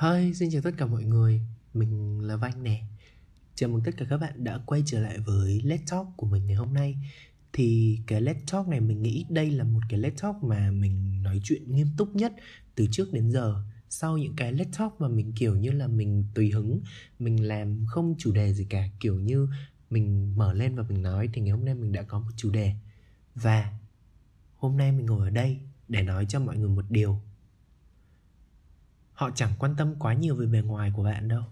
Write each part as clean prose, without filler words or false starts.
Hi, xin chào tất cả mọi người, mình là Vanh nè. Chào mừng tất cả các bạn đã quay trở lại với Let's Talk của mình ngày hôm nay. Thì cái Let's Talk này mình nghĩ đây là một cái Let's Talk mà mình nói chuyện nghiêm túc nhất từ trước đến giờ. Sau những cái Let's Talk mà mình kiểu như là mình tùy hứng, mình làm không chủ đề gì cả, kiểu như mình mở lên và mình nói, thì ngày hôm nay mình đã có một chủ đề. Và hôm nay mình ngồi ở đây để nói cho mọi người một điều: họ chẳng quan tâm quá nhiều về bề ngoài của bạn đâu.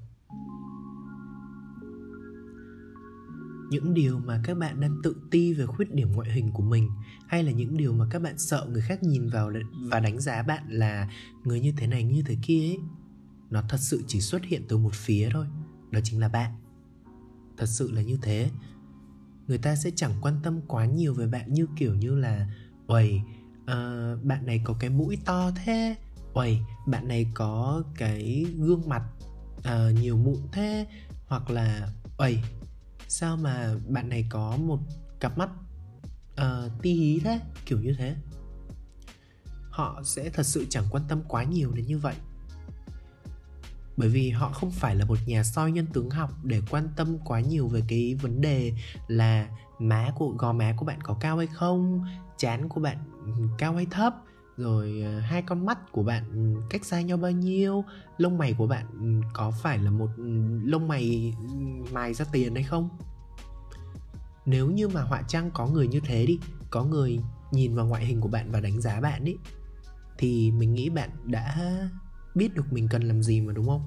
Những điều mà các bạn đang tự ti về khuyết điểm ngoại hình của mình, hay là những điều mà các bạn sợ người khác nhìn vào và đánh giá bạn là người như thế này như thế kia ấy, nó thật sự chỉ xuất hiện từ một phía thôi, đó chính là bạn. Thật sự là như thế. Người ta sẽ chẳng quan tâm quá nhiều về bạn như kiểu như là uầy, bạn này có cái mũi to thế, uầy, bạn này có cái gương mặt nhiều mụn thế, hoặc là uầy, sao mà bạn này có một cặp mắt ti hí thế, kiểu như thế. Họ sẽ thật sự chẳng quan tâm quá nhiều đến như vậy, bởi vì họ không phải là một nhà soi nhân tướng học để quan tâm quá nhiều về cái vấn đề là gò má của bạn có cao hay không, trán của bạn cao hay thấp, rồi hai con mắt của bạn cách xa nhau bao nhiêu, lông mày của bạn có phải là một lông mày mài ra tiền hay không. Nếu như mà họa chăng có người như thế đi, có người nhìn vào ngoại hình của bạn và đánh giá bạn đi, thì mình nghĩ bạn đã biết được mình cần làm gì mà, đúng không?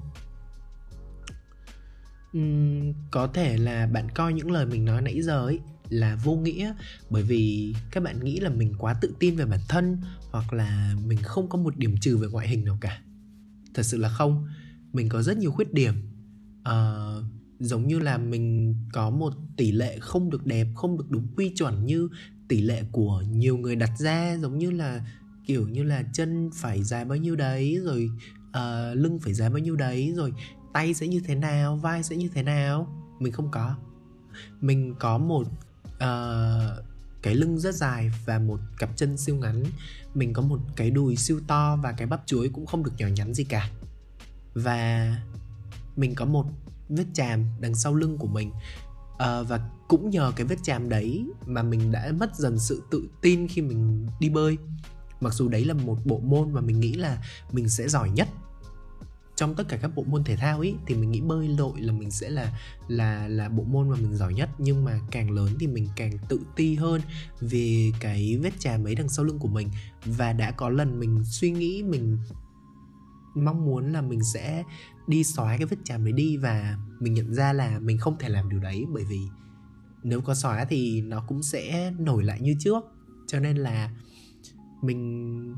Có thể là bạn coi những lời mình nói nãy giờ ấy là vô nghĩa, bởi vì các bạn nghĩ là mình quá tự tin về bản thân, hoặc là mình không có một điểm trừ về ngoại hình nào cả. Thật sự là không. Mình có rất nhiều khuyết điểm, giống như là mình có một tỷ lệ không được đẹp, không được đúng quy chuẩn như tỷ lệ của nhiều người đặt ra, giống như là kiểu như là chân phải dài bao nhiêu đấy, rồi lưng phải dài bao nhiêu đấy, rồi tay sẽ như thế nào, vai sẽ như thế nào. Mình không có. Mình có một cái lưng rất dài và một cặp chân siêu ngắn. Mình có một cái đùi siêu to và cái bắp chuối cũng không được nhỏ nhắn gì cả. Và mình có một vết chàm đằng sau lưng của mình. Và cũng nhờ cái vết chàm đấy mà mình đã mất dần sự tự tin khi mình đi bơi. Mặc dù đấy là một bộ môn mà mình nghĩ là mình sẽ giỏi nhất trong tất cả các bộ môn thể thao ấy, thì mình nghĩ bơi lội là mình sẽ là bộ môn mà mình giỏi nhất. Nhưng mà càng lớn thì mình càng tự ti hơn về cái vết chàm ấy đằng sau lưng của mình. Và đã có lần mình suy nghĩ, mình mong muốn là mình sẽ đi xóa cái vết chàm đấy đi, và mình nhận ra là mình không thể làm điều đấy, bởi vì nếu có xóa thì nó cũng sẽ nổi lại như trước. Cho nên là mình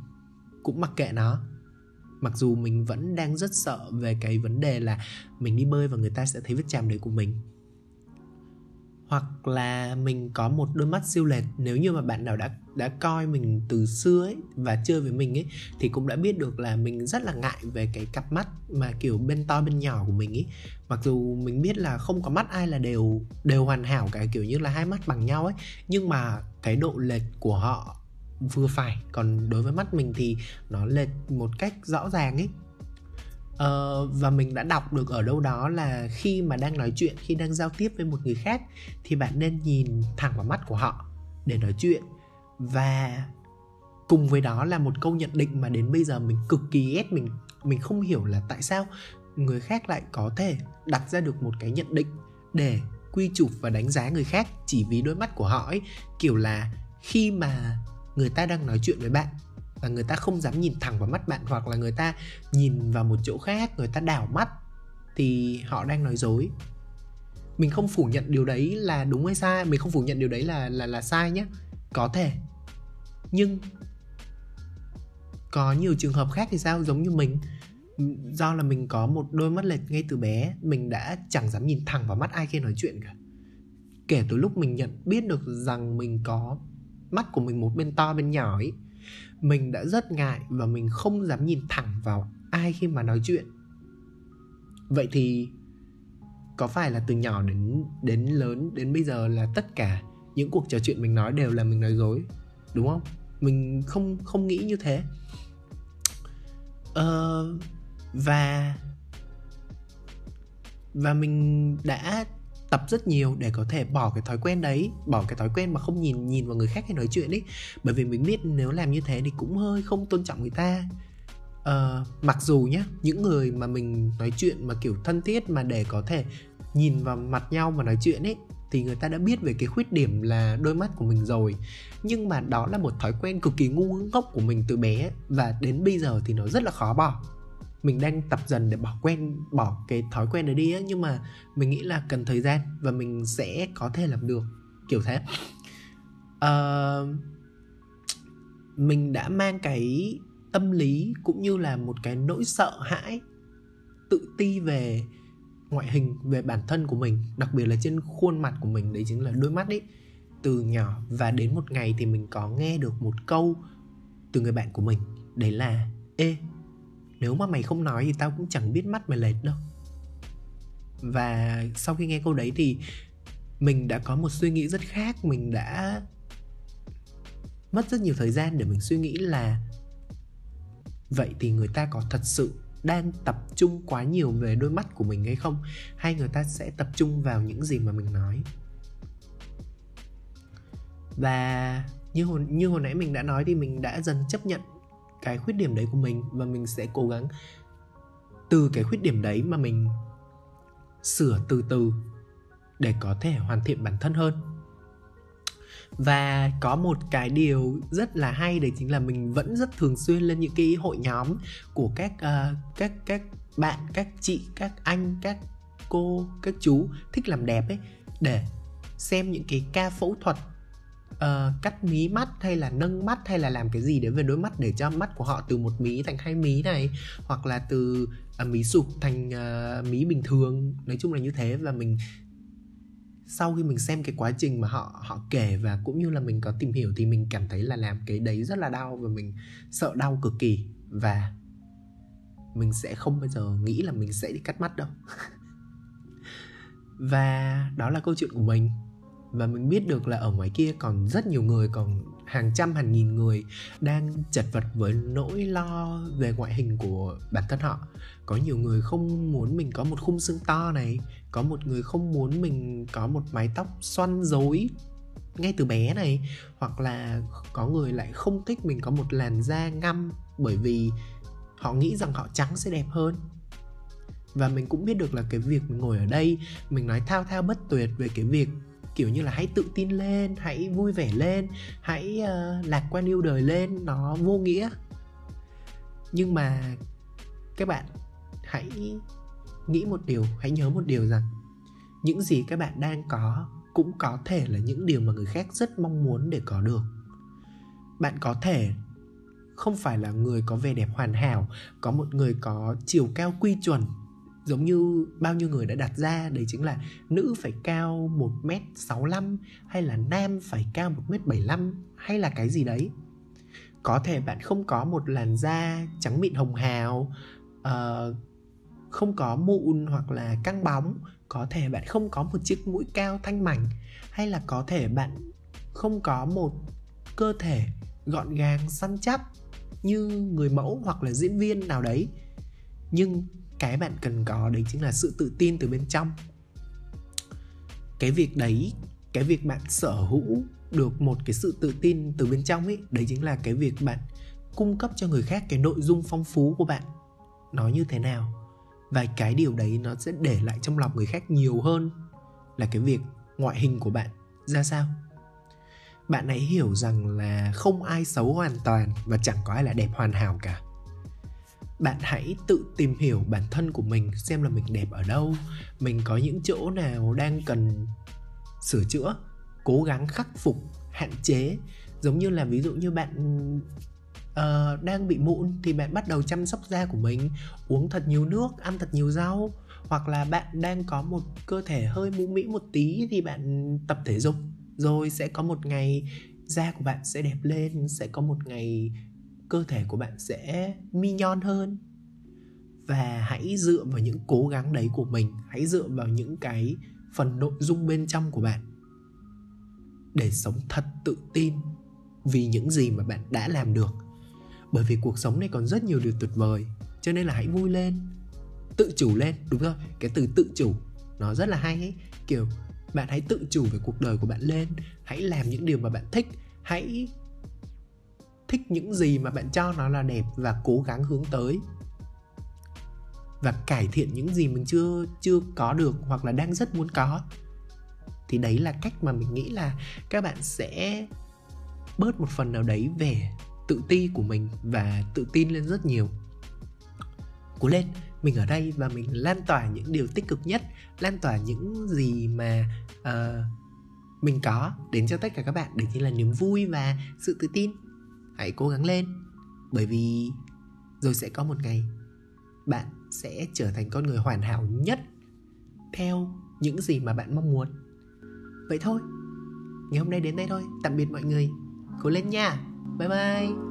cũng mặc kệ nó. Mặc dù mình vẫn đang rất sợ về cái vấn đề là mình đi bơi và người ta sẽ thấy vết chàm đấy của mình. Hoặc là mình có một đôi mắt siêu lệch. Nếu như mà bạn nào đã coi mình từ xưa ấy, và chơi với mình ấy, thì cũng đã biết được là mình rất là ngại về cái cặp mắt mà kiểu bên to bên nhỏ của mình ấy. Mặc dù mình biết là không có mắt ai là đều hoàn hảo cả, kiểu như là hai mắt bằng nhau ấy, nhưng mà cái độ lệch của họ vừa phải, còn đối với mắt mình thì nó lệch một cách rõ ràng ấy. Và mình đã đọc được ở đâu đó là khi mà đang nói chuyện, khi đang giao tiếp với một người khác, thì bạn nên nhìn thẳng vào mắt của họ để nói chuyện. Và cùng với đó là một câu nhận định mà đến bây giờ mình cực kỳ ghét. Mình không hiểu là tại sao người khác lại có thể đặt ra được một cái nhận định để quy chụp và đánh giá người khác chỉ vì đôi mắt của họ ấy. Kiểu là khi mà người ta đang nói chuyện với bạn và người ta không dám nhìn thẳng vào mắt bạn, hoặc là người ta nhìn vào một chỗ khác, người ta đảo mắt, thì họ đang nói dối. Mình không phủ nhận điều đấy là đúng hay sai, mình không phủ nhận điều đấy là sai nhé, có thể. Nhưng có nhiều trường hợp khác thì sao? Giống như mình, do là mình có một đôi mắt lệch ngay từ bé, mình đã chẳng dám nhìn thẳng vào mắt ai khi nói chuyện cả. Kể từ lúc mình nhận biết được rằng mình có mắt của mình một bên to bên nhỏ ấy, mình đã rất ngại và mình không dám nhìn thẳng vào ai khi mà nói chuyện. Vậy thì có phải là từ nhỏ đến lớn, đến bây giờ là tất cả những cuộc trò chuyện mình nói đều là mình nói dối, đúng không? Mình không nghĩ như thế. Và Và mình đã tập rất nhiều để có thể bỏ cái thói quen đấy, bỏ cái thói quen mà không nhìn vào người khác hay nói chuyện ấy, bởi vì mình biết nếu làm như thế thì cũng hơi không tôn trọng người ta. Mặc dù nhá, những người mà mình nói chuyện mà kiểu thân thiết mà để có thể nhìn vào mặt nhau mà nói chuyện ấy thì người ta đã biết về cái khuyết điểm là đôi mắt của mình rồi. Nhưng mà đó là một thói quen cực kỳ ngu ngốc của mình từ bé, và đến bây giờ thì nó rất là khó bỏ. Mình đang tập dần để bỏ cái thói quen đấy đi ấy, nhưng mà mình nghĩ là cần thời gian và mình sẽ có thể làm được, kiểu thế. Mình đã mang cái tâm lý cũng như là một cái nỗi sợ hãi, tự ti về ngoại hình, về bản thân của mình, đặc biệt là trên khuôn mặt của mình, đấy chính là đôi mắt ấy, từ nhỏ. Và đến một ngày thì mình có nghe được một câu từ người bạn của mình, đấy là: "Ê, nếu mà mày không nói thì tao cũng chẳng biết mắt mày lệch đâu." Và sau khi nghe câu đấy thì mình đã có một suy nghĩ rất khác. Mình đã mất rất nhiều thời gian để mình suy nghĩ là vậy thì người ta có thật sự đang tập trung quá nhiều về đôi mắt của mình hay không, hay người ta sẽ tập trung vào những gì mà mình nói. Và như hồi nãy mình đã nói thì mình đã dần chấp nhận cái khuyết điểm đấy của mình, và mình sẽ cố gắng từ cái khuyết điểm đấy mà mình sửa từ từ để có thể hoàn thiện bản thân hơn. Và có một cái điều rất là hay, đấy chính là mình vẫn rất thường xuyên lên những cái hội nhóm của các bạn, các chị, các anh, các cô, các chú thích làm đẹp ấy, để xem những cái ca phẫu thuật cắt mí mắt hay là nâng mắt hay là làm cái gì đấy về đôi mắt, để cho mắt của họ từ 1 mí thành 2 mí này, hoặc là từ mí sụp thành mí bình thường. Nói chung là như thế. Và mình sau khi mình xem cái quá trình mà họ kể và cũng như là mình có tìm hiểu thì mình cảm thấy là làm cái đấy rất là đau, và mình sợ đau cực kỳ, và mình sẽ không bao giờ nghĩ là mình sẽ đi cắt mắt đâu. Và đó là câu chuyện của mình. Và mình biết được là ở ngoài kia còn rất nhiều người, còn hàng trăm hàng nghìn người đang chật vật với nỗi lo về ngoại hình của bản thân họ. Có nhiều người không muốn mình có một khung xương to này, có một người không muốn mình có một mái tóc xoăn rối ngay từ bé này, hoặc là có người lại không thích mình có một làn da ngăm bởi vì họ nghĩ rằng họ trắng sẽ đẹp hơn. Và mình cũng biết được là cái việc mình ngồi ở đây, mình nói thao thao bất tuyệt về cái việc kiểu như là hãy tự tin lên, hãy vui vẻ lên, hãy lạc quan yêu đời lên, nó vô nghĩa. Nhưng mà các bạn hãy nghĩ một điều, hãy nhớ một điều rằng những gì các bạn đang có cũng có thể là những điều mà người khác rất mong muốn để có được. Bạn có thể không phải là người có vẻ đẹp hoàn hảo, có một người có chiều cao quy chuẩn giống như bao nhiêu người đã đặt ra, đấy chính là nữ phải cao 1m65 hay là nam phải cao 1m75 hay là cái gì đấy. Có thể bạn không có một làn da trắng mịn hồng hào, không có mụn hoặc là căng bóng. Có thể bạn không có một chiếc mũi cao thanh mảnh, hay là có thể bạn không có một cơ thể gọn gàng săn chắc như người mẫu hoặc là diễn viên nào đấy. Nhưng cái bạn cần có đấy chính là sự tự tin từ bên trong. Cái việc đấy, cái việc bạn sở hữu được một cái sự tự tin từ bên trong ấy, đấy chính là cái việc bạn cung cấp cho người khác cái nội dung phong phú của bạn nó như thế nào. Và cái điều đấy nó sẽ để lại trong lòng người khác nhiều hơn là cái việc ngoại hình của bạn ra sao. Bạn hãy hiểu rằng là không ai xấu hoàn toàn và chẳng có ai là đẹp hoàn hảo cả. Bạn hãy tự tìm hiểu bản thân của mình, xem là mình đẹp ở đâu, mình có những chỗ nào đang cần sửa chữa, cố gắng khắc phục, hạn chế. Giống như là ví dụ như bạn đang bị mụn thì bạn bắt đầu chăm sóc da của mình, uống thật nhiều nước, ăn thật nhiều rau. Hoặc là bạn đang có một cơ thể hơi mũ mĩ một tí thì bạn tập thể dục, rồi sẽ có một ngày da của bạn sẽ đẹp lên, sẽ có một ngày cơ thể của bạn sẽ mignon hơn. Và hãy dựa vào những cố gắng đấy của mình, hãy dựa vào những cái phần nội dung bên trong của bạn để sống thật tự tin vì những gì mà bạn đã làm được. Bởi vì cuộc sống này còn rất nhiều điều tuyệt vời, cho nên là hãy vui lên, tự chủ lên, đúng không? Cái từ tự chủ nó rất là hay ấy. Kiểu bạn hãy tự chủ về cuộc đời của bạn lên, hãy làm những điều mà bạn thích, hãy thích những gì mà bạn cho nó là đẹp và cố gắng hướng tới, và cải thiện những gì mình chưa có được hoặc là đang rất muốn có. Thì đấy là cách mà mình nghĩ là các bạn sẽ bớt một phần nào đấy về tự ti của mình và tự tin lên rất nhiều. Cố lên, mình ở đây và mình lan tỏa những điều tích cực nhất, lan tỏa những gì mà mình có đến cho tất cả các bạn, để như là niềm vui và sự tự tin. Hãy cố gắng lên, bởi vì rồi sẽ có một ngày bạn sẽ trở thành con người hoàn hảo nhất theo những gì mà bạn mong muốn. Vậy thôi, ngày hôm nay đến đây thôi. Tạm biệt mọi người, cố lên nha, bye bye.